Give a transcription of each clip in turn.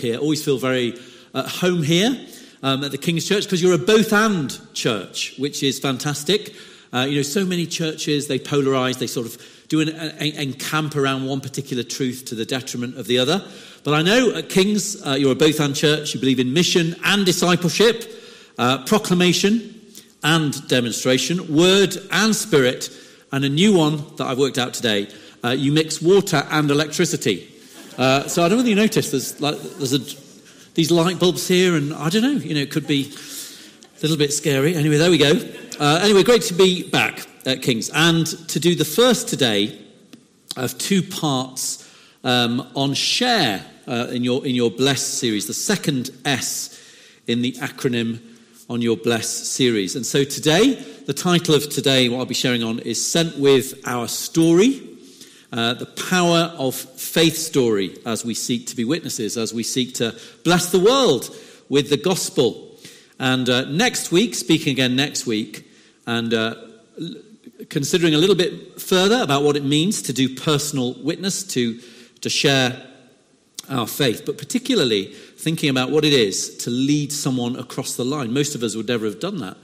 Here. I always feel very at home here at the King's Church because you're a both-and church, which is fantastic. So many churches, they polarize, they sort of do and camp around one particular truth to the detriment of the other. But I know at King's, you're a both-and church. You believe in mission and discipleship, proclamation and demonstration, word and spirit, and a new one that I've worked out today. You mix water and electricity. So I don't know whether you noticed there's these light bulbs here, and I don't know, it could be a little bit scary. Anyway, there we go. Anyway, great to be back at King's and to do the first today of two parts on share in your BLESS series, the second S in the acronym on your BLESS series. And so today, the title of today, what I'll be sharing on, is Sent With Our Story. The power of faith story as we seek to be witnesses, as we seek to bless the world with the gospel. And speaking again next week, and considering a little bit further about what it means to do personal witness, to share our faith, but particularly thinking about what it is to lead someone across the line. Most of us would never have done that.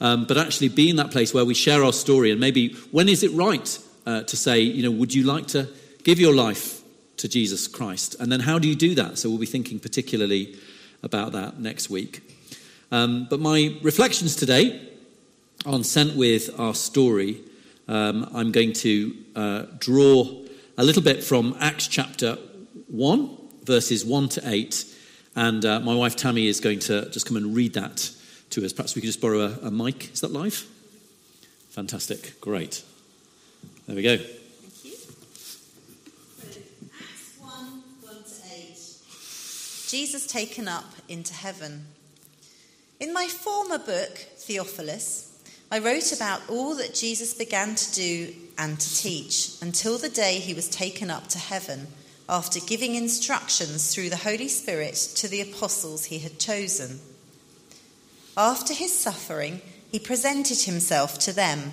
But actually be in that place where we share our story, and maybe when is it right to say, would you like to give your life to Jesus Christ? And then how do you do that? So we'll be thinking particularly about that next week. But my reflections today on Sent With Our Story, I'm going to draw a little bit from Acts chapter 1, verses 1 to 8. And my wife Tammy is going to just come and read that to us. Perhaps we could just borrow a mic. Is that live? Fantastic. Great. There we go. Thank you. So, Acts 1:1-8. Jesus taken up into heaven. In my former book, Theophilus, I wrote about all that Jesus began to do and to teach until the day he was taken up to heaven, after giving instructions through the Holy Spirit to the apostles he had chosen. After his suffering, he presented himself to them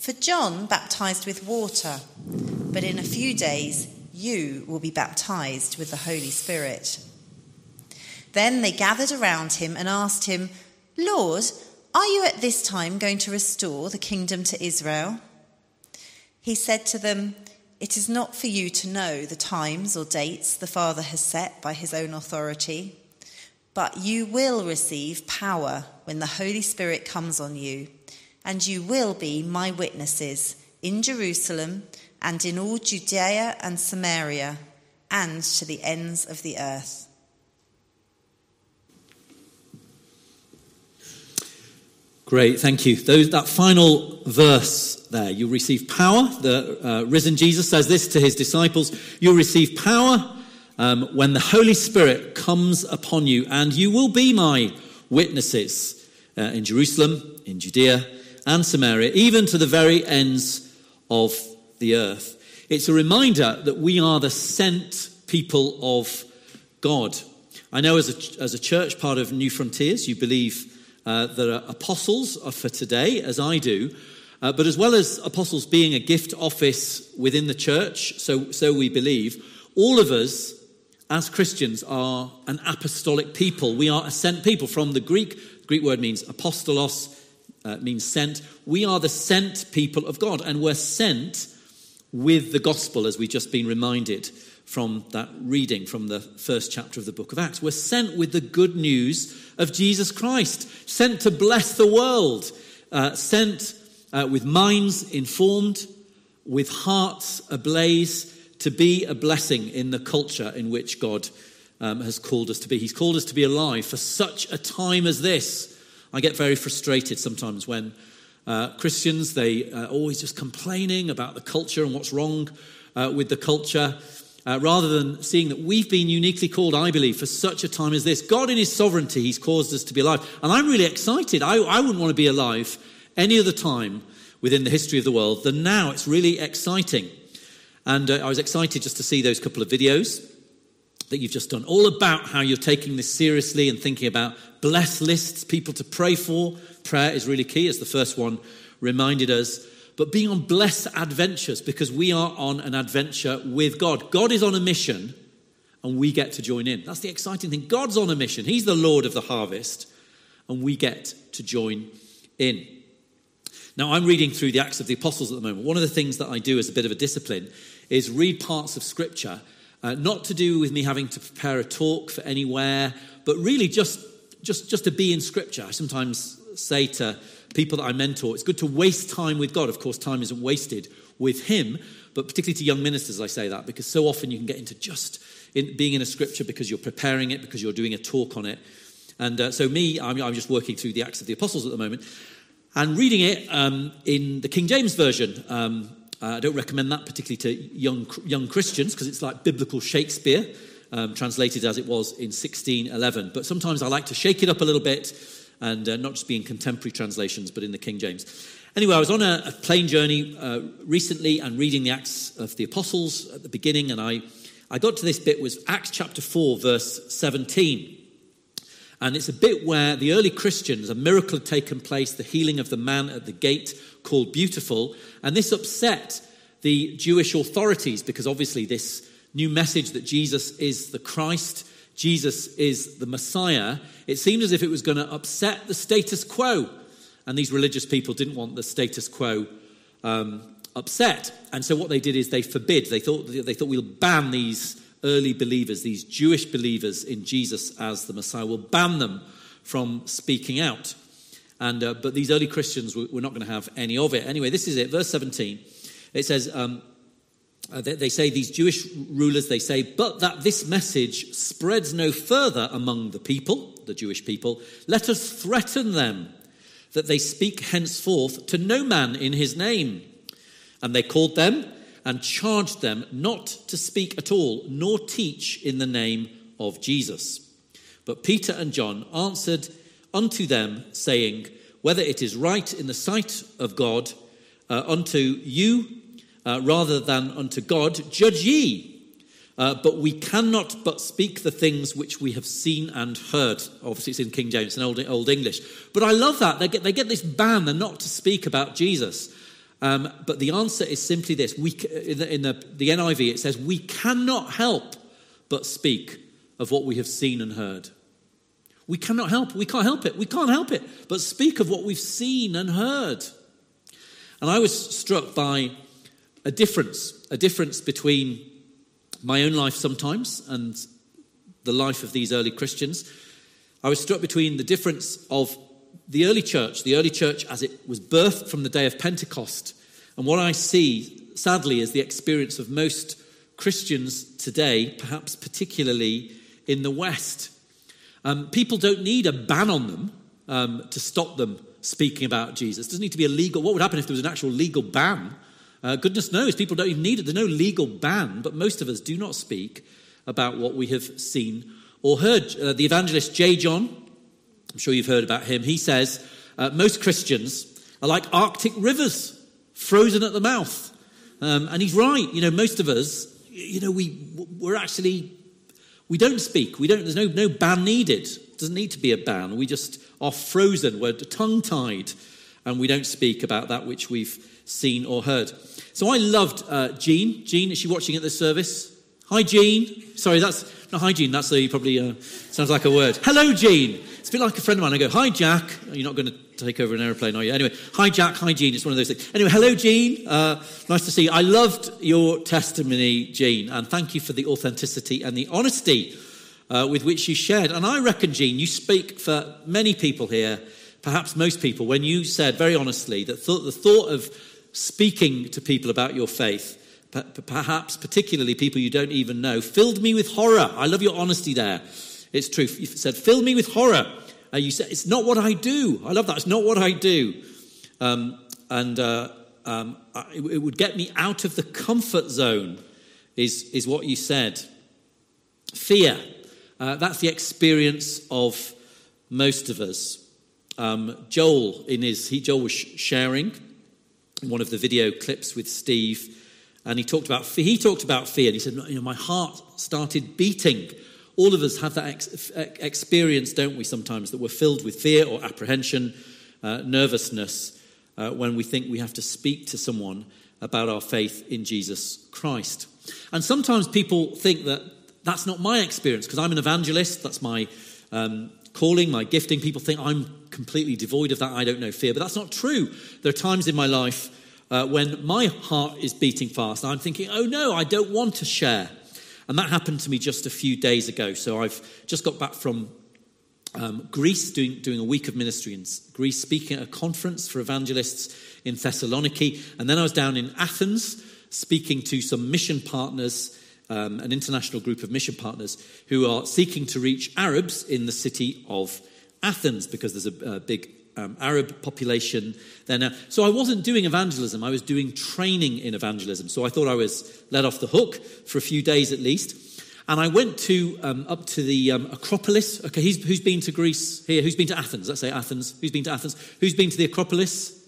For John baptized with water, but in a few days you will be baptized with the Holy Spirit." Then they gathered around him and asked him, "Lord, are you at this time going to restore the kingdom to Israel?" He said to them, "It is not for you to know the times or dates the Father has set by his own authority, but you will receive power when the Holy Spirit comes on you, and you will be my witnesses in Jerusalem and in all Judea and Samaria, and to the ends of the earth." Great, thank you. That final verse there, you'll receive power. The risen Jesus says this to his disciples: "You'll receive power when the Holy Spirit comes upon you, and you will be my witnesses in Jerusalem, in Judea and Samaria, even to the very ends of the earth." It's a reminder that we are the sent people of God. I know as a church, part of New Frontiers, you believe that apostles are for today, as I do, but as well as apostles being a gift office within the church, so we believe, all of us as Christians are an apostolic people. We are a sent people. From the Greek word means apostolos, means sent. We are the sent people of God, and we're sent with the gospel, as we've just been reminded from that reading from the first chapter of the book of Acts. We're sent with the good news of Jesus Christ, sent to bless the world, sent with minds informed, with hearts ablaze, to be a blessing in the culture in which God has called us to be. He's called us to be alive for such a time as this. I get very frustrated sometimes when Christians, they always just complaining about the culture and what's wrong with the culture. rather than seeing that we've been uniquely called, I believe, for such a time as this. God in his sovereignty, he's caused us to be alive. And I'm really excited. I wouldn't want to be alive any other time within the history of the world than now. It's really exciting. And I was excited just to see those couple of videos that you've just done, all about how you're taking this seriously and thinking about bless lists, people to pray for. Prayer is really key, as the first one reminded us. But being on bless adventures, because we are on an adventure with God. God is on a mission, and we get to join in. That's the exciting thing. God's on a mission. He's the Lord of the harvest, and we get to join in. Now, I'm reading through the Acts of the Apostles at the moment. One of the things that I do as a bit of a discipline is read parts of Scripture, not to do with me having to prepare a talk for anywhere, but really just to be in Scripture. I sometimes say to people that I mentor, it's good to waste time with God. Of course, time isn't wasted with him, but particularly to young ministers, I say that, because so often you can get into being in a Scripture because you're preparing it, because you're doing a talk on it. And I'm just working through the Acts of the Apostles at the moment, and reading it in the King James Version. I don't recommend that particularly to young Christians, because it's like biblical Shakespeare, translated as it was in 1611. But sometimes I like to shake it up a little bit, and not just be in contemporary translations, but in the King James. Anyway, I was on a plane journey recently and reading the Acts of the Apostles at the beginning, and I got to this bit, was Acts chapter 4, verse 17. And it's a bit where the early Christians, a miracle had taken place, the healing of the man at the gate called Beautiful. And this upset the Jewish authorities, because obviously this new message that Jesus is the Christ, Jesus is the Messiah, it seemed as if it was going to upset the status quo. And these religious people didn't want the status quo upset. And so what they did is they forbid. They thought we'll ban these early believers, these Jewish believers in Jesus as the Messiah, will ban them from speaking out. And but these early Christians were not going to have any of it. Anyway, this is it, verse 17. It says, they say, these Jewish rulers, they say, but that this message spreads no further among the people, the Jewish people, let us threaten them that they speak henceforth to no man in his name. And they called them and charged them not to speak at all, nor teach in the name of Jesus. But Peter and John answered unto them, saying, whether it is right in the sight of God unto you rather than unto God, judge ye. But we cannot but speak the things which we have seen and heard. Obviously, it's in King James and Old English. But I love that. They get this ban, they're not to speak about Jesus. But the answer is simply this. In the NIV, it says, we cannot help but speak of what we have seen and heard. We cannot help. We can't help it. We can't help it, but speak of what we've seen and heard. And I was struck by a difference between my own life sometimes and the life of these early Christians. I was struck between the difference of the early church as it was birthed from the day of Pentecost, and what I see, sadly, is the experience of most Christians today, perhaps particularly in the West. People don't need a ban on them to stop them speaking about Jesus. It doesn't need to be a legal. What would happen if there was an actual legal ban? Goodness knows, people don't even need it. There's no legal ban, but most of us do not speak about what we have seen or heard. The evangelist J. John, I'm sure you've heard about him. He says, most Christians are like Arctic rivers, frozen at the mouth. And he's right. Most of us, we don't speak. There's no ban needed. It doesn't need to be a ban. We just are frozen. We're tongue-tied. And we don't speak about that which we've seen or heard. So I loved Jean. Jean, is she watching at this service? Hi, Jean. Sorry, that's not hygiene. That's probably sounds like a word. Hello, Jean. It's a bit like a friend of mine. I go, hi, Jack. You're not going to take over an aeroplane, are you? Anyway, hi, Jack. Hi, Jean. It's one of those things. Anyway, hello, Jean. Nice to see you. I loved your testimony, Jean, and thank you for the authenticity and the honesty with which you shared. And I reckon, Jean, you speak for many people here, perhaps most people, when you said very honestly that the thought of speaking to people about your faith, perhaps particularly people you don't even know, filled me with horror. I love your honesty there. It's true. You said, fill me with horror. You said, it's not what I do. I love that. It's not what I do. It would get me out of the comfort zone is what you said. Fear. That's the experience of most of us. Joel, Joel was sharing one of the video clips with Steve, and he talked about fear, and he said, my heart started beating. All of us have that experience, don't we, sometimes, that we're filled with fear or apprehension, nervousness, when we think we have to speak to someone about our faith in Jesus Christ. And sometimes people think that that's not my experience, because I'm an evangelist, that's my calling, my gifting. People think I'm completely devoid of that, I don't know fear, but that's not true. There are times in my life when my heart is beating fast, and I'm thinking, oh no, I don't want to share. And that happened to me just a few days ago. So I've just got back from Greece, doing a week of ministry in Greece, speaking at a conference for evangelists in Thessaloniki. And then I was down in Athens, speaking to some mission partners, an international group of mission partners who are seeking to reach Arabs in the city of Athens, because there's a big Arab population there now. So I wasn't doing evangelism, I was doing training in evangelism. So I thought I was let off the hook for a few days at least. And I went to up to the Acropolis. Okay, who's been to Greece here? Who's been to Athens? Let's say Athens. Who's been to Athens? Who's been to the Acropolis?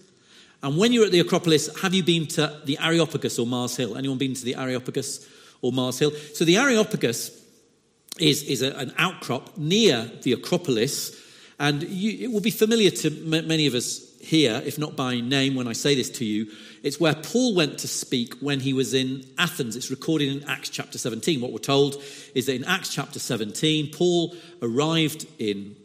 And when you're at the Acropolis, have you been to the Areopagus or Mars Hill? Anyone been to the Areopagus or Mars Hill? So the Areopagus is an outcrop near the Acropolis. And it will be familiar to many of us here, if not by name, when I say this to you. It's where Paul went to speak when he was in Athens. It's recorded in Acts chapter 17. What we're told is that in Acts chapter 17, Paul arrived in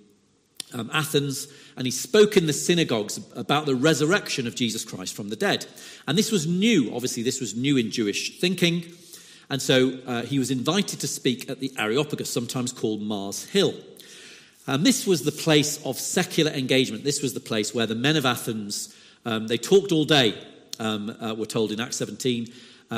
Athens, and he spoke in the synagogues about the resurrection of Jesus Christ from the dead. And this was new. Obviously, this was new in Jewish thinking. And so he was invited to speak at the Areopagus, sometimes called Mars Hill. And this was the place of secular engagement. This was the place where the men of Athens, they talked all day, we're told in Acts 17.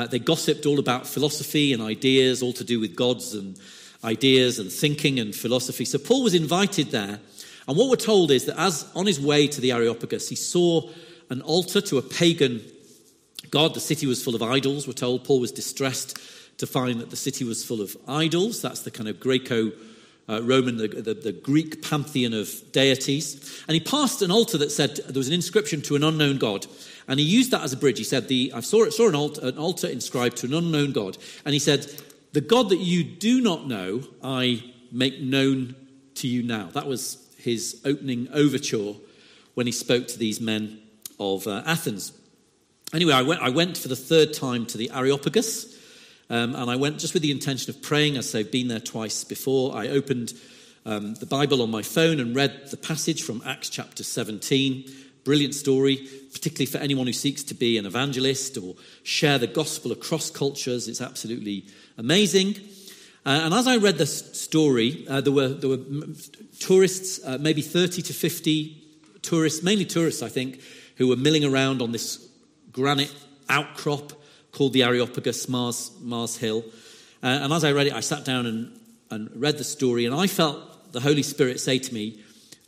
They gossiped all about philosophy and ideas, all to do with gods and ideas and thinking and philosophy. So Paul was invited there. And what we're told is that as on his way to the Areopagus, he saw an altar to a pagan god. The city was full of idols, we're told. Paul was distressed to find that the city was full of idols. That's the kind of Greco-Roman, the Greek pantheon of deities. And he passed an altar that said, there was an inscription to an unknown god. And he used that as a bridge. He said, I saw an altar inscribed to an unknown god. And he said, the god that you do not know, I make known to you now. That was his opening overture when he spoke to these men of Athens. Anyway, I went for the third time to the Areopagus, and I went just with the intention of praying, as I've been there twice before. I opened the Bible on my phone and read the passage from Acts chapter 17. Brilliant story, particularly for anyone who seeks to be an evangelist or share the gospel across cultures. It's absolutely amazing. And as I read the story, there were tourists, maybe 30 to 50 tourists, mainly tourists, I think, who were milling around on this granite outcrop called the Areopagus, Mars Hill. And as I read it, I sat down and read the story, and I felt the Holy Spirit say to me,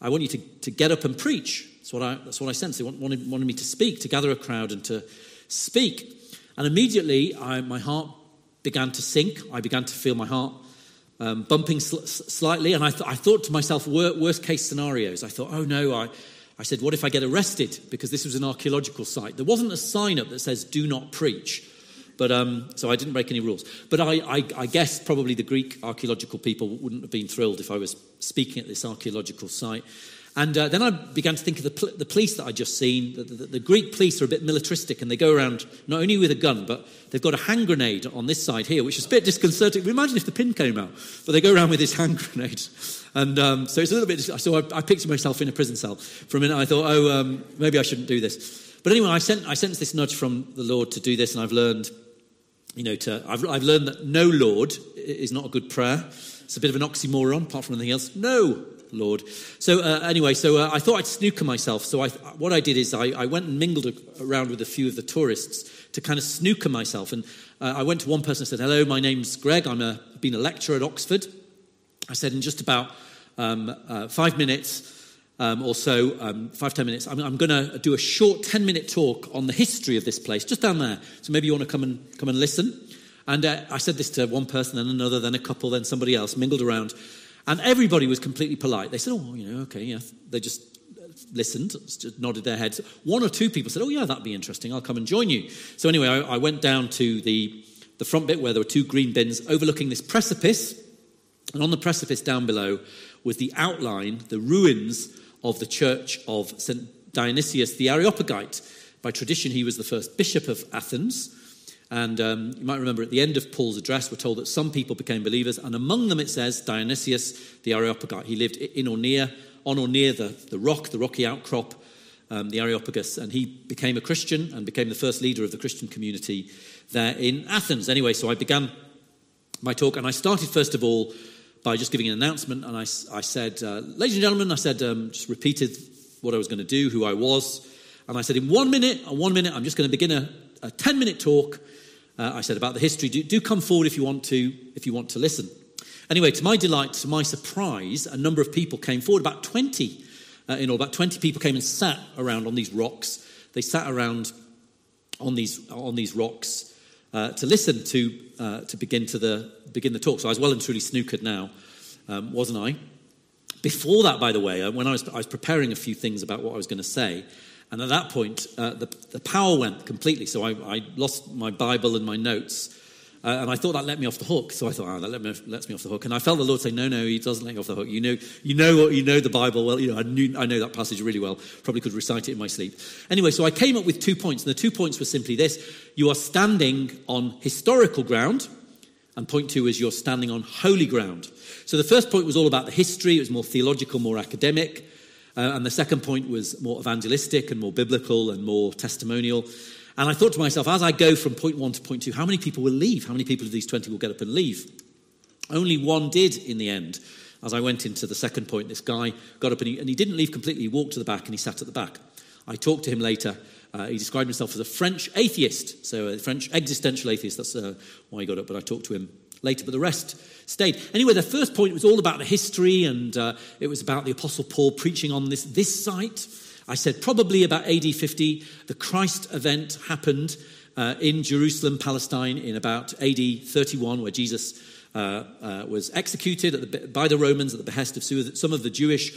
I want you to get up and preach. That's what I sensed. They wanted me to speak, to gather a crowd and to speak. And immediately, my heart began to sink. I began to feel my heart bumping slightly, and I thought to myself, worst case scenarios. I thought, oh no, I said, what if I get arrested? Because this was an archaeological site. There wasn't a sign up that says do not preach, but so I didn't break any rules. But I guess probably the Greek archaeological people wouldn't have been thrilled if I was speaking at this archaeological site. And then I began to think of the police that I'd just seen. The Greek police are a bit militaristic, and they go around not only with a gun, but they've got a hand grenade on this side here, which is a bit disconcerting. Imagine if the pin came out, but they go around with this hand grenade. And so it's a little bit... So I pictured myself in a prison cell. For a minute, I thought, maybe I shouldn't do this. But anyway, I sensed this nudge from the Lord to do this, and I've learned, I've learned that no, Lord, is not a good prayer. It's a bit of an oxymoron, apart from anything else. No, Lord. So anyway, I thought I'd snooker myself. So what I did is I went and mingled around with a few of the tourists to kind of snooker myself. And I went to one person and said, hello, my name's Greg. I've been a lecturer at Oxford. I said, in just about 5 minutes or so, 5-10 minutes, I'm going to do a short 10-minute talk on the history of this place just down there. So maybe you want to come and listen. And I said this to one person, then another, then a couple, then somebody else, mingled around. And everybody was completely polite. They said, oh, you know, okay, yeah. They just listened, just nodded their heads. One or two people said, oh, yeah, that'd be interesting. I'll come and join you. So anyway, I went down to the front bit where there were two green bins overlooking this precipice. And on the precipice down below was the outline, the ruins of the church of St Dionysius the Areopagite. By tradition, he was the first bishop of Athens. And you might remember at the end of Paul's address, we're told that some people became believers. And among them, it says, Dionysius the Areopagite. He lived in or near, on or near the rock, the rocky outcrop, the Areopagus. And he became a Christian and became the first leader of the Christian community there in Athens. Anyway, so I began my talk. And I started, first of all, by just giving an announcement. And I said, ladies and gentlemen, I said, just repeated what I was going to do, who I was. And I said, in 1 minute, I'm just going to begin a 10-minute talk. I said about the history. Do come forward if you want to listen. Anyway, to my delight, to my surprise, a number of people came forward. About 20 in all. About 20 people came and sat around on these rocks. They sat around on these rocks to listen to begin the talk. So I was well and truly snookered now, wasn't I? Before that, by the way, when I was preparing a few things about what I was going to say. And at that point, the power went completely. So I lost my Bible and my notes. And I thought that let me off the hook. So I thought, lets me off the hook. And I felt the Lord say, no, he doesn't let you off the hook. You know the Bible well. You know, I know that passage really well. Probably could recite it in my sleep. Anyway, so I came up with 2 points. And the 2 points were simply this. You are standing on historical ground. And point two is you're standing on holy ground. So the first point was all about the history. It was more theological, more academic. And the second point was more evangelistic and more biblical and more testimonial. And I thought to myself, as I go from point one to point two, how many people will leave? How many people of these 20 will get up and leave? Only one did in the end. As I went into the second point, this guy got up and he didn't leave completely. He walked to the back and he sat at the back. I talked to him later. He described himself as a French atheist, so a French existential atheist. That's why he got up, but I talked to him later, but the rest stayed. Anyway, the first point was all about the history, and it was about the Apostle Paul preaching on this site. I said probably about AD 50, the Christ event happened in Jerusalem, Palestine, in about AD 31, where Jesus was executed by the Romans at the behest of some of the Jewish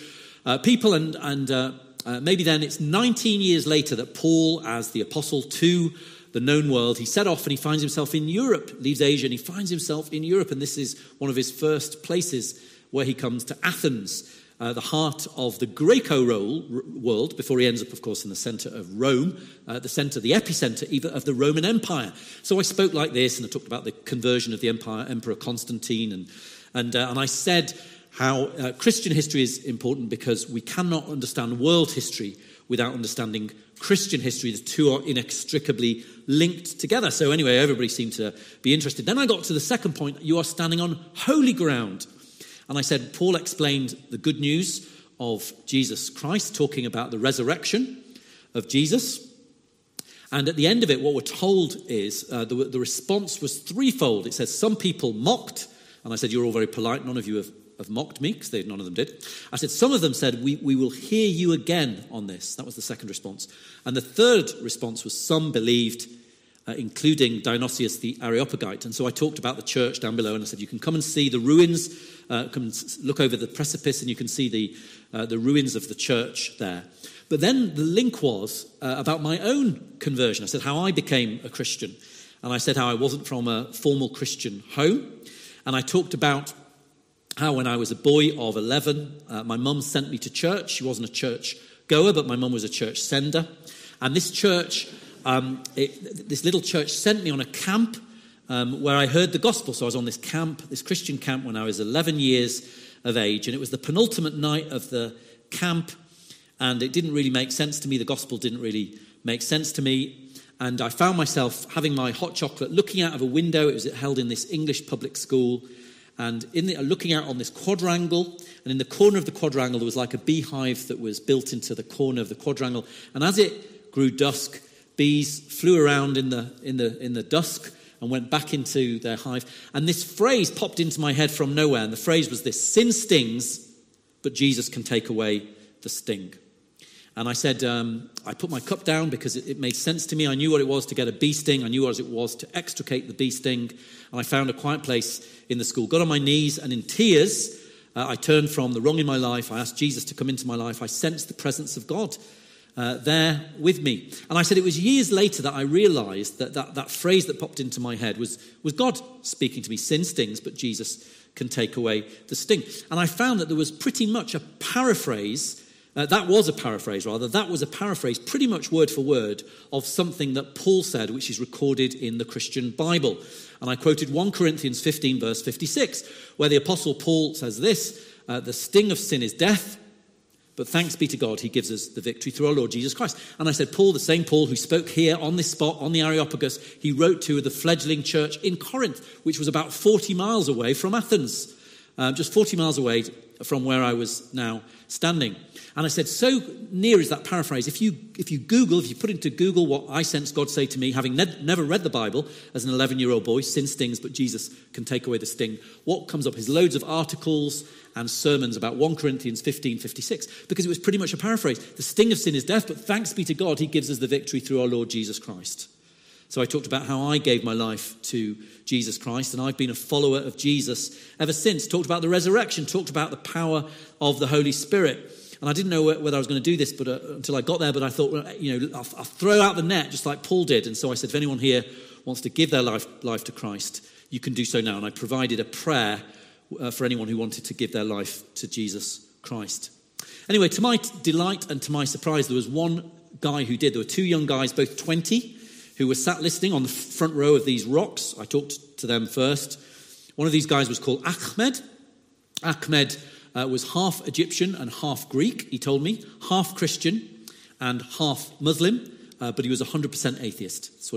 people, and maybe then it's 19 years later that Paul, as the Apostle to the known world, he set off and he finds himself in Europe, leaves Asia and he finds himself in Europe. And this is one of his first places where he comes to Athens, the heart of the Greco world, before he ends up, of course, in the centre of Rome, the epicentre even of the Roman Empire. So I spoke like this and I talked about the conversion of the Emperor Constantine and I said how Christian history is important because we cannot understand world history without understanding Christian history. The two are inextricably linked together. So anyway, everybody seemed to be interested. Then I got to the second point, you are standing on holy ground. And I said, Paul explained the good news of Jesus Christ, talking about the resurrection of Jesus. And at the end of it, what we're told is the response was threefold. It says, some people mocked. And I said, you're all very polite. None of you have mocked me, because none of them did. I said, some of them said, we will hear you again on this. That was the second response. And the third response was some believed, including Dionysius the Areopagite. And so I talked about the church down below, and I said, you can come and see the ruins, come and look over the precipice, and you can see the ruins of the church there. But then the link was about my own conversion. I said how I became a Christian. And I said how I wasn't from a formal Christian home. And I talked about how when I was a boy of 11, my mum sent me to church. She wasn't a church goer, but my mum was a church sender. And this church, this little church sent me on a camp where I heard the gospel. So I was on this Christian camp when I was 11 years of age. And it was the penultimate night of the camp. And it didn't really make sense to me. The gospel didn't really make sense to me. And I found myself having my hot chocolate, looking out of a window. It was held in this English public school. And looking out on this quadrangle, and in the corner of the quadrangle, there was like a beehive that was built into the corner of the quadrangle. And as it grew dusk, bees flew around in the dusk and went back into their hive. And this phrase popped into my head from nowhere. And the phrase was this: sin stings, but Jesus can take away the sting. And I said, I put my cup down because it made sense to me. I knew what it was to get a bee sting. I knew what it was to extricate the bee sting. And I found a quiet place in the school. Got on my knees, and in tears, I turned from the wrong in my life. I asked Jesus to come into my life. I sensed the presence of God there with me. And I said it was years later that I realized that phrase that popped into my head was God speaking to me. Sin stings, but Jesus can take away the sting. And I found that there was pretty much a paraphrase. That was a paraphrase, pretty much word for word, of something that Paul said, which is recorded in the Christian Bible. And I quoted 1 Corinthians 15, verse 56, where the Apostle Paul says this, the sting of sin is death, but thanks be to God, he gives us the victory through our Lord Jesus Christ. And I said, Paul, the same Paul who spoke here on this spot, on the Areopagus, he wrote to the fledgling church in Corinth, which was about 40 miles away from Athens, just 40 miles away from where I was now standing. And I said, so near is that paraphrase. If you put into Google what I sense God say to me, having never read the Bible as an 11-year-old boy, sin stings, but Jesus can take away the sting. What comes up is loads of articles and sermons about 1 Corinthians 15, 56, because it was pretty much a paraphrase. The sting of sin is death, but thanks be to God, he gives us the victory through our Lord Jesus Christ. So I talked about how I gave my life to Jesus Christ, and I've been a follower of Jesus ever since. Talked about the resurrection, talked about the power of the Holy Spirit. And I didn't know whether I was going to do this until I got there, but I thought, well, I'll throw out the net just like Paul did. And so I said, if anyone here wants to give their life to Christ, you can do so now. And I provided a prayer for anyone who wanted to give their life to Jesus Christ. Anyway, to my delight and to my surprise, there was one guy who did. There were two young guys, both 20, who were sat listening on the front row of these rocks. I talked to them first. One of these guys was called Ahmed. Ahmed was half Egyptian and half Greek, he told me, half Christian and half Muslim, but he was 100% atheist. That's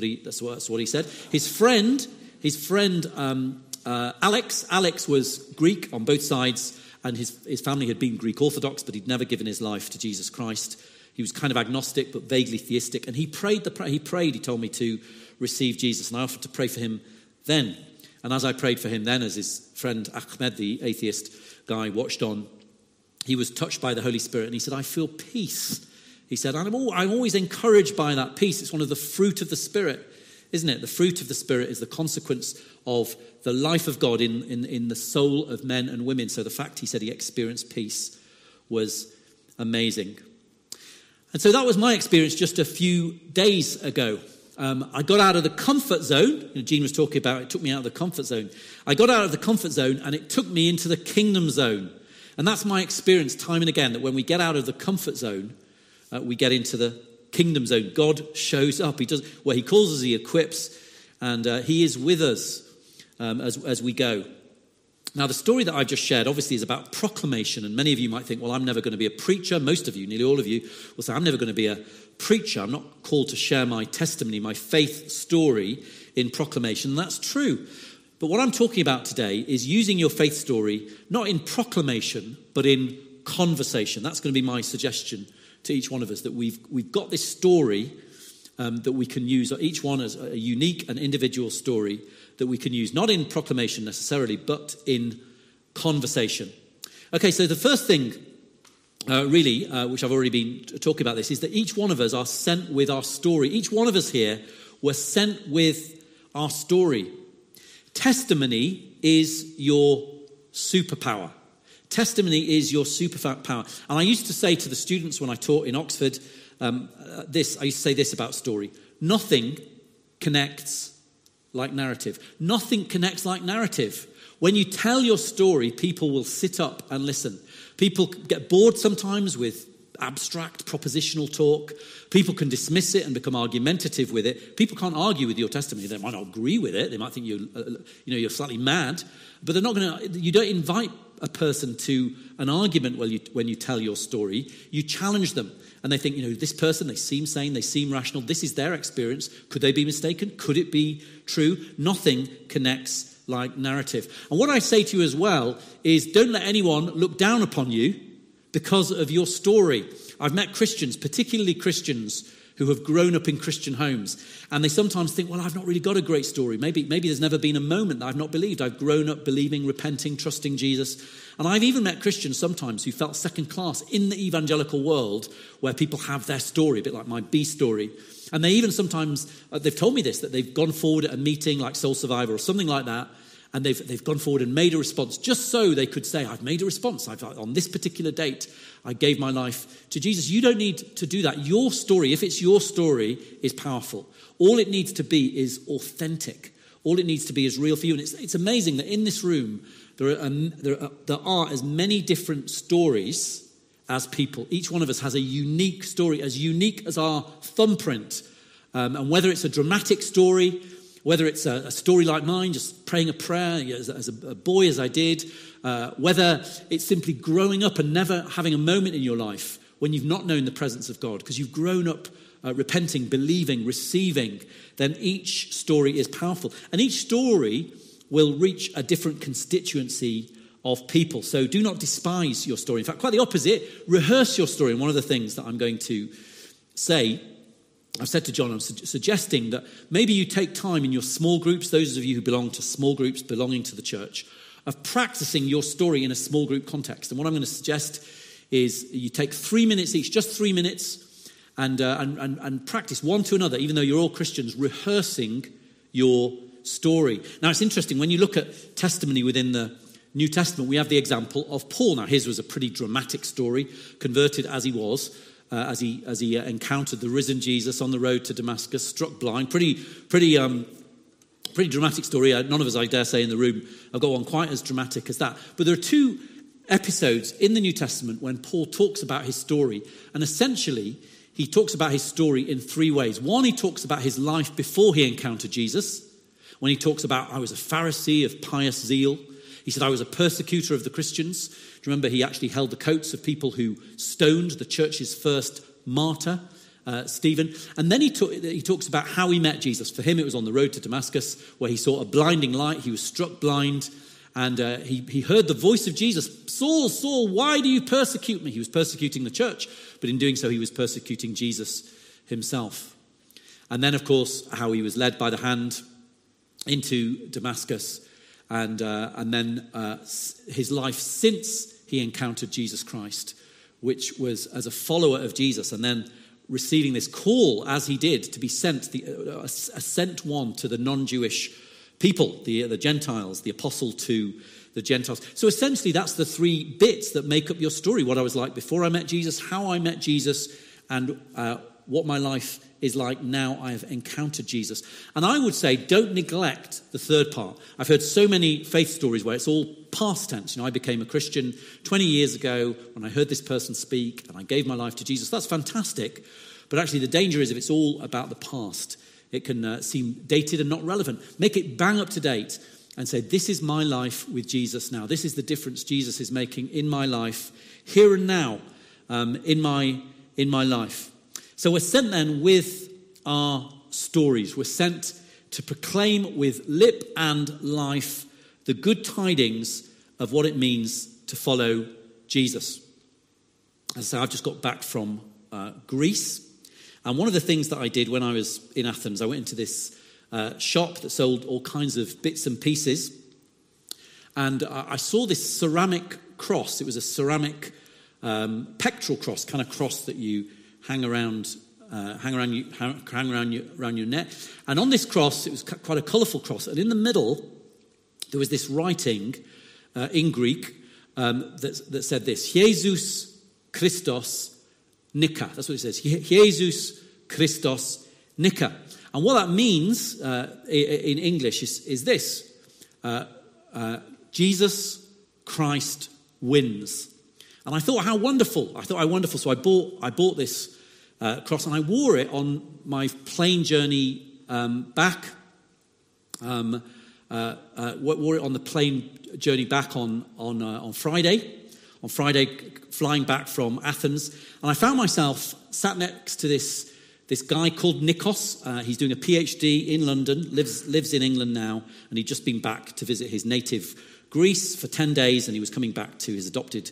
what he said. His friend Alex was Greek on both sides, and his family had been Greek Orthodox, but he'd never given his life to Jesus Christ. He was kind of agnostic, but vaguely theistic, and he told me to receive Jesus, and I offered to pray for him then. And as I prayed for him then, as his friend Ahmed, the atheist guy, watched on, he was touched by the Holy Spirit, and he said, I feel peace. He said, I'm always encouraged by that peace. It's one of the fruit of the Spirit, isn't it? The fruit of the Spirit is the consequence of the life of God in the soul of men and women. So the fact he said he experienced peace was amazing. And so that was my experience just a few days ago. I got out of the comfort zone. Gene was talking about it took me out of the comfort zone. I got out of the comfort zone and it took me into the kingdom zone. And that's my experience time and again, that when we get out of the comfort zone, we get into the kingdom zone. God shows up. He does where he calls us, he equips, and he is with us as we go. Now, the story that I've just shared, obviously, is about proclamation. And many of you might think, well, I'm never going to be a preacher. Most of you, nearly all of you, will say, I'm never going to be a preacher. I'm not called to share my testimony, my faith story in proclamation. And that's true. But what I'm talking about today is using your faith story, not in proclamation, but in conversation. That's going to be my suggestion to each one of us, that we've got this story that we can use, each one as a unique and individual story, that we can use, not in proclamation necessarily, but in conversation. Okay, so the first thing, which I've already been talking about this, is that each one of us are sent with our story. Each one of us here were sent with our story. Testimony is your superpower. Testimony is your superpower. And I used to say to the students when I taught in Oxford, I used to say this about story. Nothing connects like narrative. Nothing connects like narrative. When you tell your story, people will sit up and listen. People get bored sometimes with abstract propositional talk. People can dismiss it and become argumentative with it. People can't argue with your testimony. They might not agree with it. They might think you're slightly mad, but they're not going to. You don't invite a person to an argument when you tell your story. You challenge them. And they think, this person, they seem sane, they seem rational. This is their experience. Could they be mistaken? Could it be true? Nothing connects like narrative. And what I say to you as well is don't let anyone look down upon you because of your story. I've met Christians, particularly Christians who have grown up in Christian homes. And they sometimes think, well, I've not really got a great story. Maybe there's never been a moment that I've not believed. I've grown up believing, repenting, trusting Jesus. And I've even met Christians sometimes who felt second class in the evangelical world, where people have their story, a bit like my B story. And they even sometimes, they've told me this, that they've gone forward at a meeting like Soul Survivor or something like that, and they've gone forward and made a response, just so they could say, I've made a response. On this particular date, I gave my life to Jesus. You don't need to do that. Your story, if it's your story, is powerful. All it needs to be is authentic. All it needs to be is real for you. And it's amazing that in this room, there are as many different stories as people. Each one of us has a unique story, as unique as our thumbprint. And whether it's a dramatic story, whether it's a story like mine, just praying a prayer as a boy as I did, whether it's simply growing up and never having a moment in your life when you've not known the presence of God, because you've grown up repenting, believing, receiving, then each story is powerful. And each story will reach a different constituency of people. So do not despise your story. In fact, quite the opposite, rehearse your story. And one of the things that I'm going to say, I've said to John, I'm suggesting that maybe you take time in your small groups, those of you who belong to small groups belonging to the church, of practicing your story in a small group context. And what I'm going to suggest is you take 3 minutes each, just 3 minutes, and practice one to another, even though you're all Christians, rehearsing your story. Now, it's interesting, when you look at testimony within the New Testament, we have the example of Paul. Now, his was a pretty dramatic story, converted as he was, as he encountered the risen Jesus on the road to Damascus, struck blind. Pretty dramatic story. None of us, I dare say, in the room have got one quite as dramatic as that. But there are two episodes in the New Testament when Paul talks about his story. And essentially, he talks about his story in three ways. One, he talks about his life before he encountered Jesus, when he talks about, I was a Pharisee of pious zeal. He said, I was a persecutor of the Christians. Do you remember he actually held the coats of people who stoned the church's first martyr, Stephen? And then he talks about how he met Jesus. For him, it was on the road to Damascus, where he saw a blinding light. He was struck blind, and he heard the voice of Jesus, Saul, Saul, why do you persecute me? He was persecuting the church, but in doing so, he was persecuting Jesus himself. And then, of course, how he was led by the hand into Damascus, and then his life since he encountered Jesus Christ, which was as a follower of Jesus, and then receiving this call as he did to be sent, a sent one to the non-Jewish people, the Gentiles, the apostle to the Gentiles. So essentially that's the three bits that make up your story: what I was like before I met Jesus, how I met Jesus, and what my life is like now I have encountered Jesus. And I would say, don't neglect the third part. I've heard so many faith stories where it's all past tense. You know, I became a Christian 20 years ago when I heard this person speak and I gave my life to Jesus. That's fantastic. But actually the danger is if it's all about the past, it can seem dated and not relevant. Make it bang up to date and say, this is my life with Jesus now. This is the difference Jesus is making in my life, here and now, in my life. So we're sent then with our stories. We're sent to proclaim with lip and life the good tidings of what it means to follow Jesus. And so I've just got back from Greece. And one of the things that I did when I was in Athens, I went into this shop that sold all kinds of bits and pieces. And I saw this ceramic cross. It was a ceramic pectoral cross, kind of cross that you hang around your neck. And on this cross, it was quite a colourful cross. And in the middle, there was this writing in Greek that said this: Jesus Christos Nika. That's what it says. Jesus Christos Nika. And what that means in English is this: Jesus Christ wins. And I thought, how wonderful. So I bought this cross, and I wore it on my plane journey back. Wore it on the plane journey back on Friday. On Friday, flying back from Athens. And I found myself sat next to this guy called Nikos. He's doing a PhD in London, lives in England now, and he'd just been back to visit his native Greece for 10 days, and he was coming back to his adopted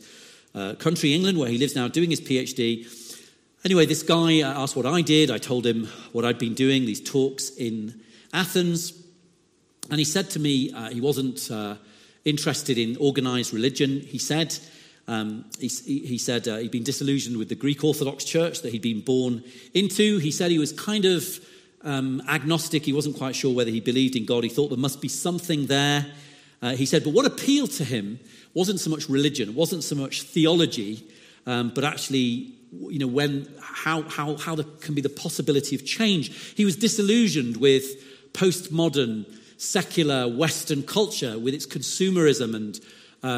country, England, where he lives now, doing his PhD. Anyway, this guy asked what I did. I told him what I'd been doing, these talks in Athens. And he said to me he wasn't interested in organized religion, he said. He said he'd been disillusioned with the Greek Orthodox Church that he'd been born into. He said he was kind of agnostic. He wasn't quite sure whether he believed in God. He thought there must be something there. He said, but what appealed to him wasn't so much religion, wasn't so much theology, but actually, you know, how there can be the possibility of change. He was disillusioned with postmodern, secular Western culture, with its consumerism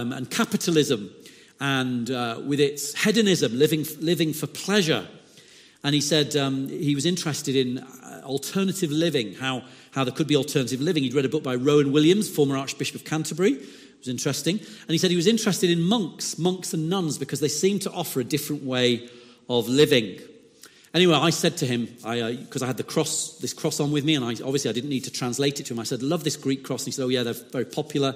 and capitalism, and with its hedonism, living for pleasure. And he said he was interested in alternative living, how there could be alternative living. He'd read a book by Rowan Williams, former Archbishop of Canterbury. It was interesting. And he said he was interested in monks and nuns, because they seemed to offer a different way of living. Anyway, I said to him, because I had this cross on with me, and obviously I didn't need to translate it to him. I said, love this Greek cross. And he said, oh yeah, they're very popular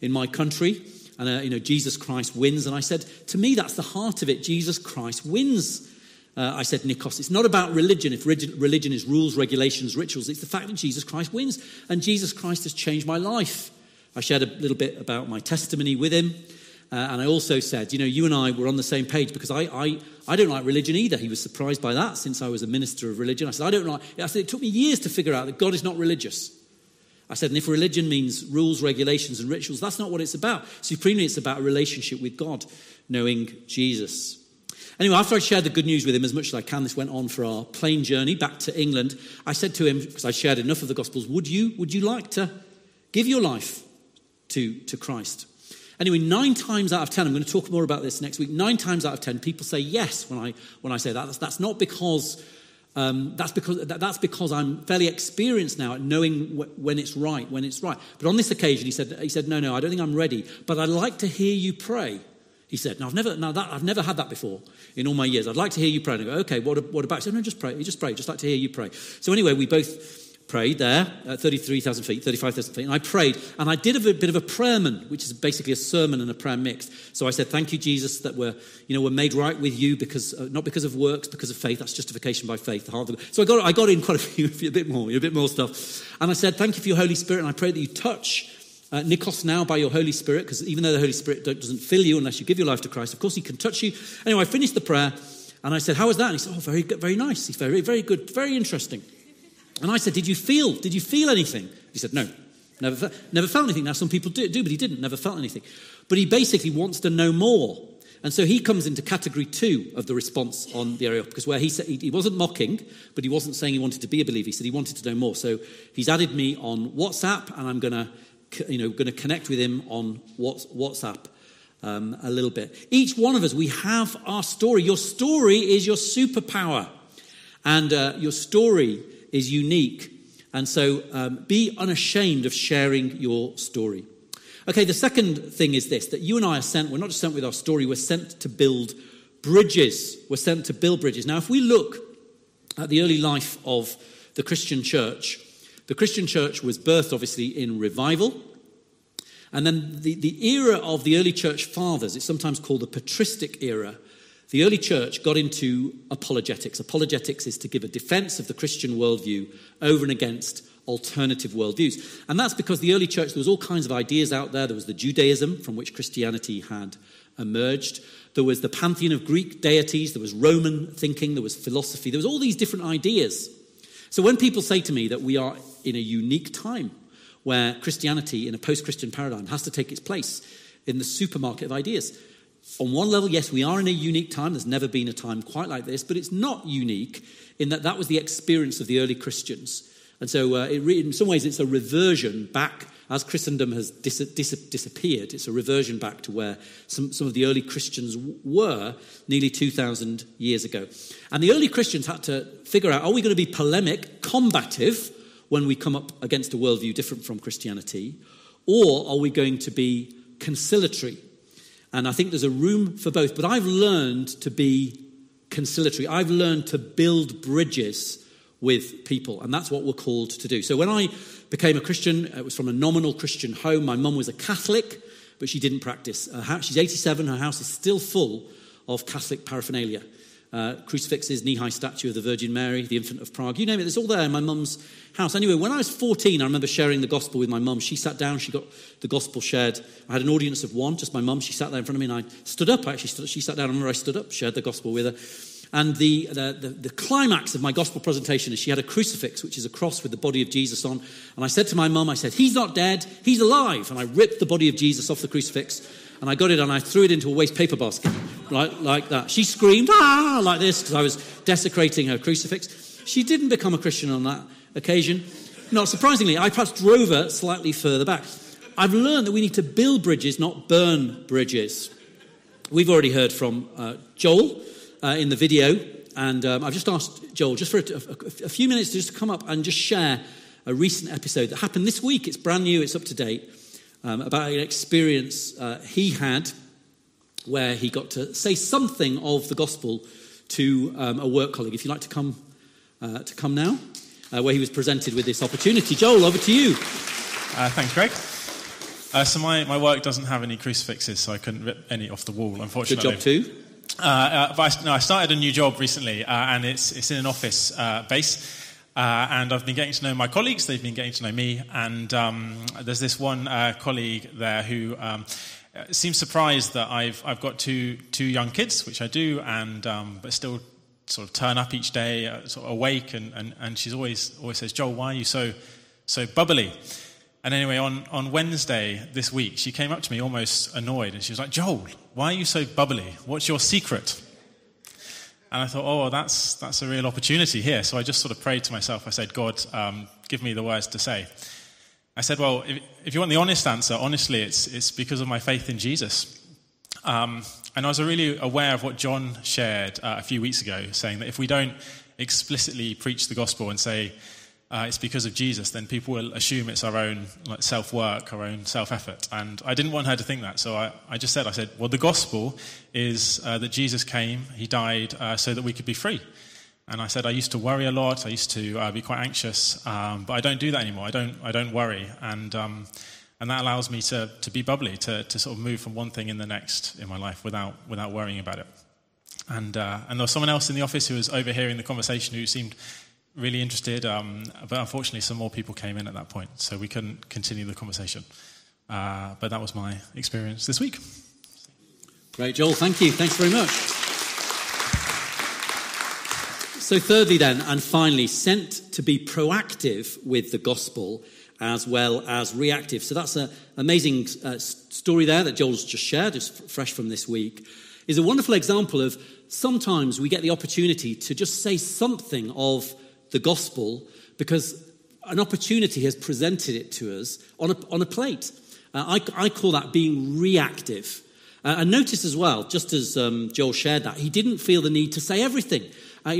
in my country. And, Jesus Christ wins. And I said, to me, that's the heart of it. Jesus Christ wins. I said, Nikos, it's not about religion. If religion is rules, regulations, rituals, it's the fact that Jesus Christ wins. And Jesus Christ has changed my life. I shared a little bit about my testimony with him. And I also said, you and I were on the same page, because I don't like religion either. He was surprised by that, since I was a minister of religion. I said, it took me years to figure out that God is not religious. I said, and if religion means rules, regulations, and rituals, that's not what it's about. Supremely, it's about a relationship with God, knowing Jesus. Anyway, after I shared the good news with him as much as I can, this went on for our plane journey back to England. I said to him, because I shared enough of the Gospels, would you like to give your life to Christ? Anyway, 9 times out of 10, I'm going to talk more about this next week, 9 times out of 10, people say yes when I say that. That's not because... That's because I'm fairly experienced now at knowing when it's right. But on this occasion, he said, no, I don't think I'm ready. But I'd like to hear you pray. He said, I've never had that before in all my years. I'd like to hear you pray. And I go, okay, what about? He said, no, just pray. Just like to hear you pray. So anyway, we both prayed there at 33,000 feet, 35,000 feet, and I prayed, and I did a bit of a prayerman, which is basically a sermon and a prayer mixed. So I said, thank you, Jesus, that we're made right with you, because not because of works, because of faith. That's justification by faith. The heart of God. So I got in quite a bit more stuff, and I said, thank you for your Holy Spirit, and I pray that you touch Nikos now by your Holy Spirit, because even though the Holy Spirit doesn't fill you unless you give your life to Christ, of course he can touch you. Anyway, I finished the prayer, and I said, how was that? And he said, oh, very good, very nice. He's very, very good, very interesting. And I said, did you feel anything? He said, no, never felt anything. Now, some people do, but he didn't, never felt anything. But he basically wants to know more. And so he comes into category 2 of the response on the Areopagus, where he said he wasn't mocking, but he wasn't saying he wanted to be a believer. He said he wanted to know more. So he's added me on WhatsApp, and I'm going to connect with him on WhatsApp a little bit. Each one of us, we have our story. Your story is your superpower, and your story is unique, and so be unashamed of sharing your story. Okay, the second thing is this, that you and I are sent, we're not just sent with our story, we're sent to build bridges. We're sent to build bridges. Now, if we look at the early life of the Christian church was birthed, obviously, in revival, and then the era of the early church fathers, it's sometimes called the patristic era. The early church got into apologetics. Apologetics is to give a defense of the Christian worldview over and against alternative worldviews. And that's because the early church, there was all kinds of ideas out there. There was the Judaism, from which Christianity had emerged. There was the pantheon of Greek deities. There was Roman thinking. There was philosophy. There was all these different ideas. So when people say to me that we are in a unique time where Christianity in a post-Christian paradigm has to take its place in the supermarket of ideas, on one level, yes, we are in a unique time. There's never been a time quite like this, but it's not unique in that that was the experience of the early Christians. And so in some ways, it's a reversion back, as Christendom has disappeared. It's a reversion back to where some of the early Christians were nearly 2,000 years ago. And the early Christians had to figure out, are we going to be polemic, combative, when we come up against a worldview different from Christianity, or are we going to be conciliatory? And I think there's a room for both. But I've learned to be conciliatory. I've learned to build bridges with people. And that's what we're called to do. So when I became a Christian, it was from a nominal Christian home. My mum was a Catholic, but she didn't practice. She's 87. Her house is still full of Catholic paraphernalia. crucifixes, knee-high statue of the Virgin Mary, the Infant of Prague, you name it, it's all there in my mum's house. Anyway, when I was 14, I remember sharing the gospel with my mum. She sat down, she got the gospel shared. I had an audience of one, just my mum. She sat there in front of me and I stood up. She sat down, I remember I stood up, shared the gospel with her. And the climax of my gospel presentation is she had a crucifix, which is a cross with the body of Jesus on. And I said to my mum, I said, "He's not dead, he's alive." And I ripped the body of Jesus off the crucifix. And I got it and I threw it into a waste paper basket, like that. She screamed, "Ah," like this, because I was desecrating her crucifix. She didn't become a Christian on that occasion. Not surprisingly, I perhaps drove her slightly further back. I've learned that we need to build bridges, not burn bridges. We've already heard from Joel in the video, and I've just asked Joel just for a few minutes to just come up and just share a recent episode that happened this week. It's brand new, it's up to date. About an experience he had where he got to say something of the gospel to a work colleague. If you'd like to come now, where he was presented with this opportunity. Joel, over to you. Thanks, Greg. So my work doesn't have any crucifixes, so I couldn't rip any off the wall, unfortunately. Good job too. But I started a new job recently, and it's in an office base. And I've been getting to know my colleagues, they've been getting to know me, and there's this one colleague there who seems surprised that I've got two young kids, which I do, and but still sort of turn up each day, sort of awake, and she's always says, "Joel, why are you so bubbly?" And anyway, on Wednesday this week, she came up to me almost annoyed, and she was like, "Joel, why are you so bubbly? What's your secret?" And I thought, oh, that's a real opportunity here. So I just sort of prayed to myself. I said, "God, give me the words to say." I said, "Well, if you want the honest answer, honestly, it's because of my faith in Jesus." And I was really aware of what John shared a few weeks ago, saying that if we don't explicitly preach the gospel and say it's because of Jesus, then people will assume it's our own self-work, our own self-effort. And I didn't want her to think that, so I just said, well, the gospel is that Jesus came, he died, so that we could be free. And I said, I used to worry a lot, I used to be quite anxious, but I don't do that anymore, I don't worry. And that allows me to be bubbly, to sort of move from one thing in the next in my life without worrying about it. And there was someone else in the office who was overhearing the conversation who seemed really interested, but unfortunately some more people came in at that point, so we couldn't continue the conversation. But that was my experience this week. Great, Joel, thank you. Thanks very much. So thirdly then, and finally, sent to be proactive with the gospel as well as reactive. So that's an amazing story there that Joel's just shared, just fresh from this week. Is a wonderful example of sometimes we get the opportunity to just say something of the gospel because an opportunity has presented it to us on a plate. I call that being reactive. And notice as well, just as Joel shared that, he didn't feel the need to say everything.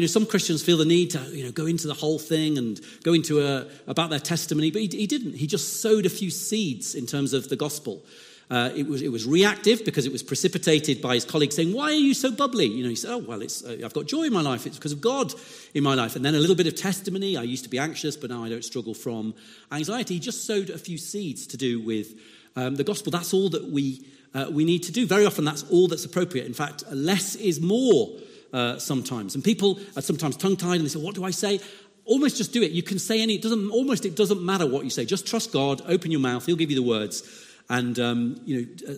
Some Christians feel the need to go into the whole thing and go into about their testimony, but he didn't. He just sowed a few seeds in terms of the gospel. It was reactive because it was precipitated by his colleague saying, "Why are you so bubbly?" He said, "Oh, well, I've got joy in my life. It's because of God in my life." And then a little bit of testimony. "I used to be anxious, but now I don't struggle from anxiety." He just sowed a few seeds to do with the gospel. That's all that we need to do. Very often, that's all that's appropriate. In fact, less is more sometimes. And people are sometimes tongue-tied and they say, "What do I say?" Almost just do it. You can say it doesn't matter what you say. Just trust God. Open your mouth. He'll give you the words. And,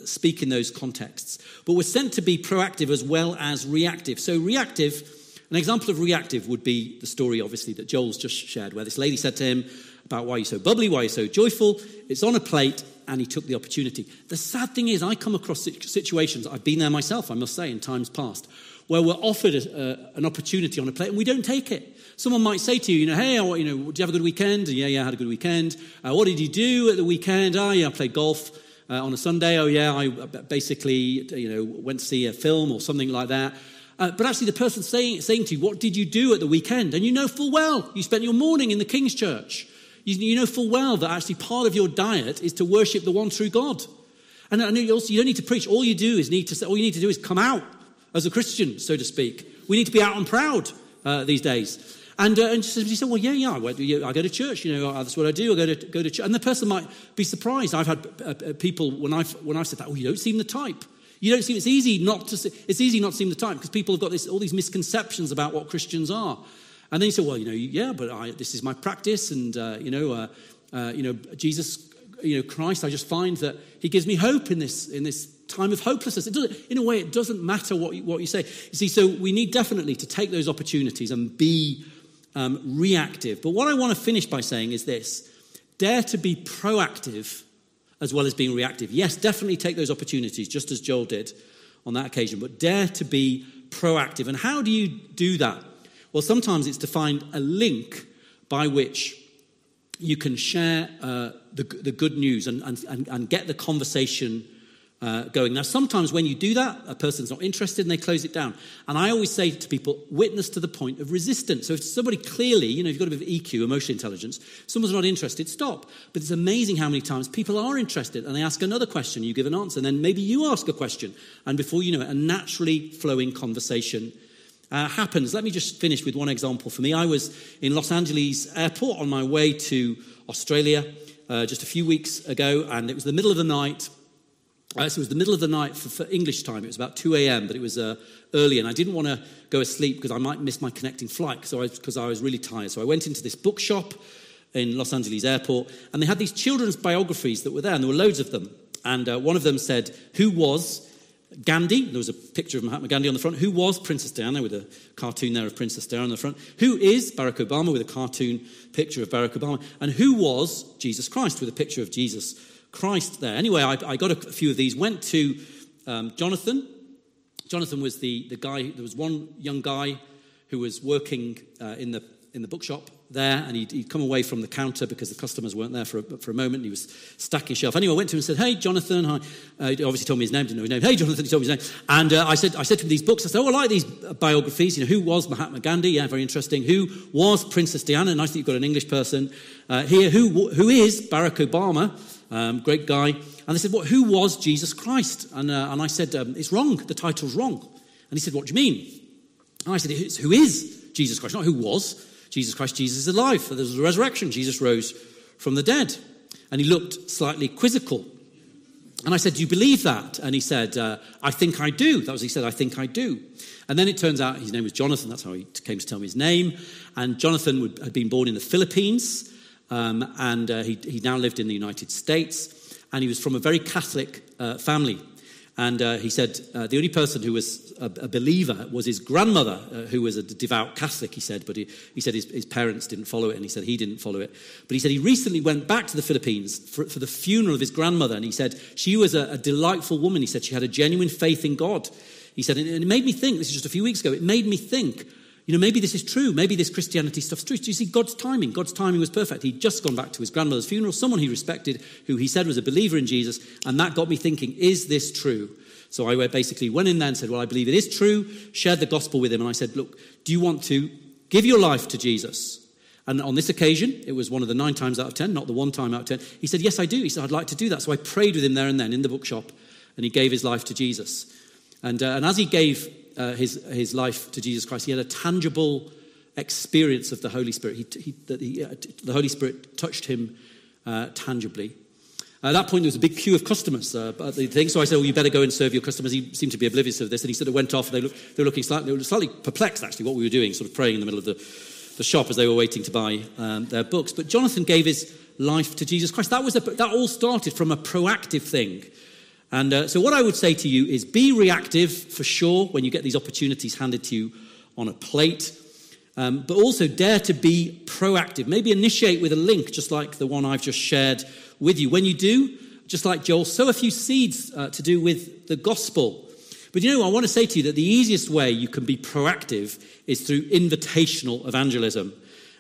speak in those contexts. But we're sent to be proactive as well as reactive. So an example of reactive would be the story, obviously, that Joel's just shared, where this lady said to him about why you're so bubbly, why you're so joyful. It's on a plate, and he took the opportunity. The sad thing is I come across situations, I've been there myself, I must say, in times past, where we're offered an opportunity on a plate, and we don't take it. Someone might say to you, "Hey, did you have a good weekend?" Yeah, I had a good weekend. What did you do at the weekend? I played golf on a Sunday. Oh, yeah, I basically, went to see a film or something like that. But actually the person saying to you, "What did you do at the weekend?" And you know full well you spent your morning in the King's Church. You know full well that actually part of your diet is to worship the one true God. And you don't need to preach. All you do is need to come out as a Christian, so to speak. We need to be out and proud these days. And she said, "Well, yeah, I go to church. That's what I do. I go to church." And the person might be surprised. I've had people when I've said that, "Oh, you don't seem the type. You don't seem, it's easy not to see, it's easy not to seem the time because people have got this, all these misconceptions about what Christians are. And then you say, well, you know, yeah, but this is my practice. And, Jesus, Christ, I just find that he gives me hope in this time of hopelessness. It doesn't, in a way, it doesn't matter what you say. You see, so we need definitely to take those opportunities and be reactive. But what I want to finish by saying is this: dare to be proactive as well as being reactive. Yes, definitely take those opportunities, just as Joel did on that occasion, but dare to be proactive. And how do you do that? Well, sometimes it's to find a link by which you can share the good news and get the conversation going. Now, sometimes when you do that, a person's not interested and they close it down. And I always say to people, witness to the point of resistance. So if somebody clearly, you've got a bit of EQ, emotional intelligence, someone's not interested, stop. But it's amazing how many times people are interested and they ask another question, you give an answer, and then maybe you ask a question. And before you know it, a naturally flowing conversation happens. Let me just finish with one example for me. I was in Los Angeles Airport on my way to Australia just a few weeks ago, and it was the middle of the night. So it was the middle of the night for English time. It was about 2 a.m., but it was early, and I didn't want to go asleep because I might miss my connecting flight because I was really tired. So I went into this bookshop in Los Angeles Airport, and they had these children's biographies that were there, and there were loads of them. And one of them said, who was Gandhi? There was a picture of Mahatma Gandhi on the front. Who was Princess Diana, with a cartoon there of Princess Diana on the front? Who is Barack Obama, with a cartoon picture of Barack Obama? And who was Jesus Christ, with a picture of Jesus Christ there. Anyway, I got a few of these, went to Jonathan. Jonathan was the guy, there was one young guy who was working in the bookshop there, and he'd come away from the counter because the customers weren't there for a moment, and he was stacking shelf. Anyway, I went to him and said, hey, Jonathan, hi. He obviously told me his name, didn't know his name. Hey, Jonathan, he told me his name. And I said to him, these books. I said, oh, I like these biographies. Who was Mahatma Gandhi? Yeah, very interesting. Who was Princess Diana? Nice that you've got an English person here. Who is Barack Obama? Great guy. And they said, well, who was Jesus Christ? And I said, it's wrong. The title's wrong. And he said, what do you mean? And I said, it's who is Jesus Christ, not who was Jesus Christ. Jesus is alive. There was a resurrection. Jesus rose from the dead. And he looked slightly quizzical. And I said, do you believe that? And he said, I think I do. That was what he said, I think I do. And then it turns out his name was Jonathan. That's how he came to tell me his name. And Jonathan had been born in the Philippines. He now lived in the United States, and he was from a very Catholic family. And he said the only person who was a believer was his grandmother, who was a devout Catholic, he said. But he said his parents didn't follow it, and he said he didn't follow it. But he said he recently went back to the Philippines for the funeral of his grandmother, and he said she was a delightful woman. He said she had a genuine faith in God. He said, and it made me think, this is just a few weeks ago, it made me think, maybe this is true. Maybe this Christianity stuff's true. Do you see God's timing? God's timing was perfect. He'd just gone back to his grandmother's funeral, someone he respected, who he said was a believer in Jesus, and that got me thinking, is this true? So I basically went in there and said, well, I believe it is true, shared the gospel with him, and I said, look, do you want to give your life to Jesus? And on this occasion, it was one of the 9 times out of 10, not the 1 time out of 10. He said, yes, I do. He said, I'd like to do that. So I prayed with him there and then in the bookshop, and he gave his life to Jesus. And as he gave his life to Jesus Christ, he had a tangible experience of the Holy Spirit. The Holy Spirit touched him tangibly. At that point, there was a big queue of customers at the thing. So I said, well, you better go and serve your customers. He seemed to be oblivious of this. And he sort of went off. And they were looking slightly perplexed, actually, what we were doing, sort of praying in the middle of the shop as they were waiting to buy their books. But Jonathan gave his life to Jesus Christ. That all started from a proactive thing. And so what I would say to you is be reactive for sure when you get these opportunities handed to you on a plate, but also dare to be proactive. Maybe initiate with a link, just like the one I've just shared with you. When you do, just like Joel, sow a few seeds to do with the gospel. But I want to say to you that the easiest way you can be proactive is through invitational evangelism.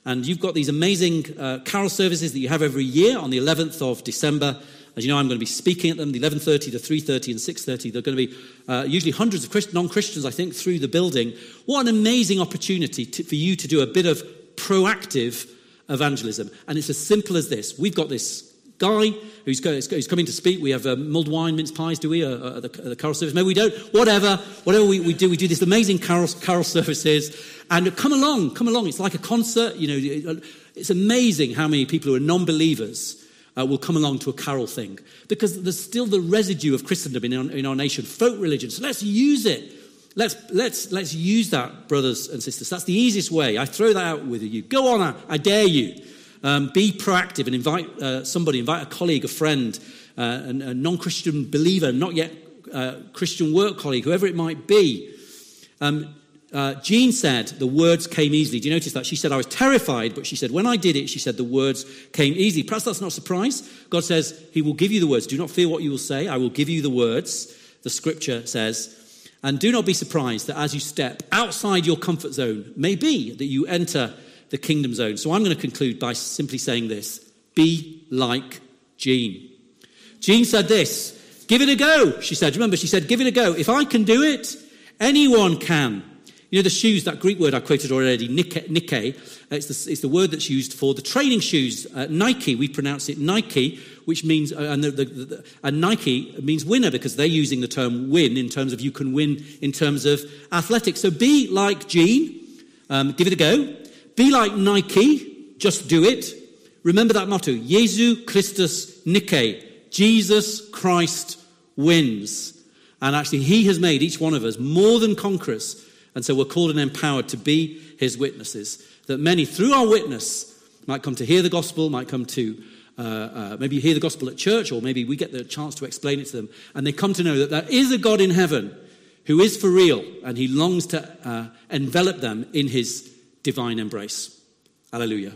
And you've got these amazing carol services that you have every year on the 11th of December. As you know, I'm going to be speaking at them, the 11:30, the 3:30 and 6:30. They're going to be usually hundreds of non-Christians, I think, through the building. What an amazing opportunity for you to do a bit of proactive evangelism. And it's as simple as this. We've got this guy who's coming to speak. We have mulled wine, mince pies, do we, at the carol service? Maybe we don't. Whatever we do this amazing carol services. And come along. It's like a concert. It's amazing how many people who are non-believers will come along to a carol thing, because there's still the residue of Christendom in our nation, folk religion. So let's use it. Let's use that, brothers and sisters. That's the easiest way. I throw that out with you. Go on, I dare you. Be proactive and invite somebody, invite a colleague, a friend, a non-Christian believer, not yet Christian work colleague, whoever it might be. Jean said the words came easily. Do you notice that? She said, I was terrified, but she said, when I did it, she said, the words came easily. Perhaps that's not a surprise. God says, he will give you the words. Do not fear what you will say. I will give you the words, the scripture says. And do not be surprised that as you step outside your comfort zone, maybe that you enter the kingdom zone. So I'm going to conclude by simply saying this. Be like Jean. Jean said this. Give it a go, she said. Remember, she said, give it a go. If I can do it, anyone can. You know, the shoes, that Greek word I quoted already, Nike, it's the word that's used for the training shoes. Nike, we pronounce it Nike, which means, and Nike means winner, because they're using the term win in terms of you can win in terms of athletics. So be like Jean, give it a go. Be like Nike, just do it. Remember that motto, Jesu Christus Nika, Jesus Christ wins. And actually, he has made each one of us more than conquerors. And so we're called and empowered to be his witnesses, that many through our witness might come to hear the gospel, might come to maybe hear the gospel at church, or maybe we get the chance to explain it to them. And they come to know that there is a God in heaven who is for real, and he longs to envelop them in his divine embrace. Hallelujah.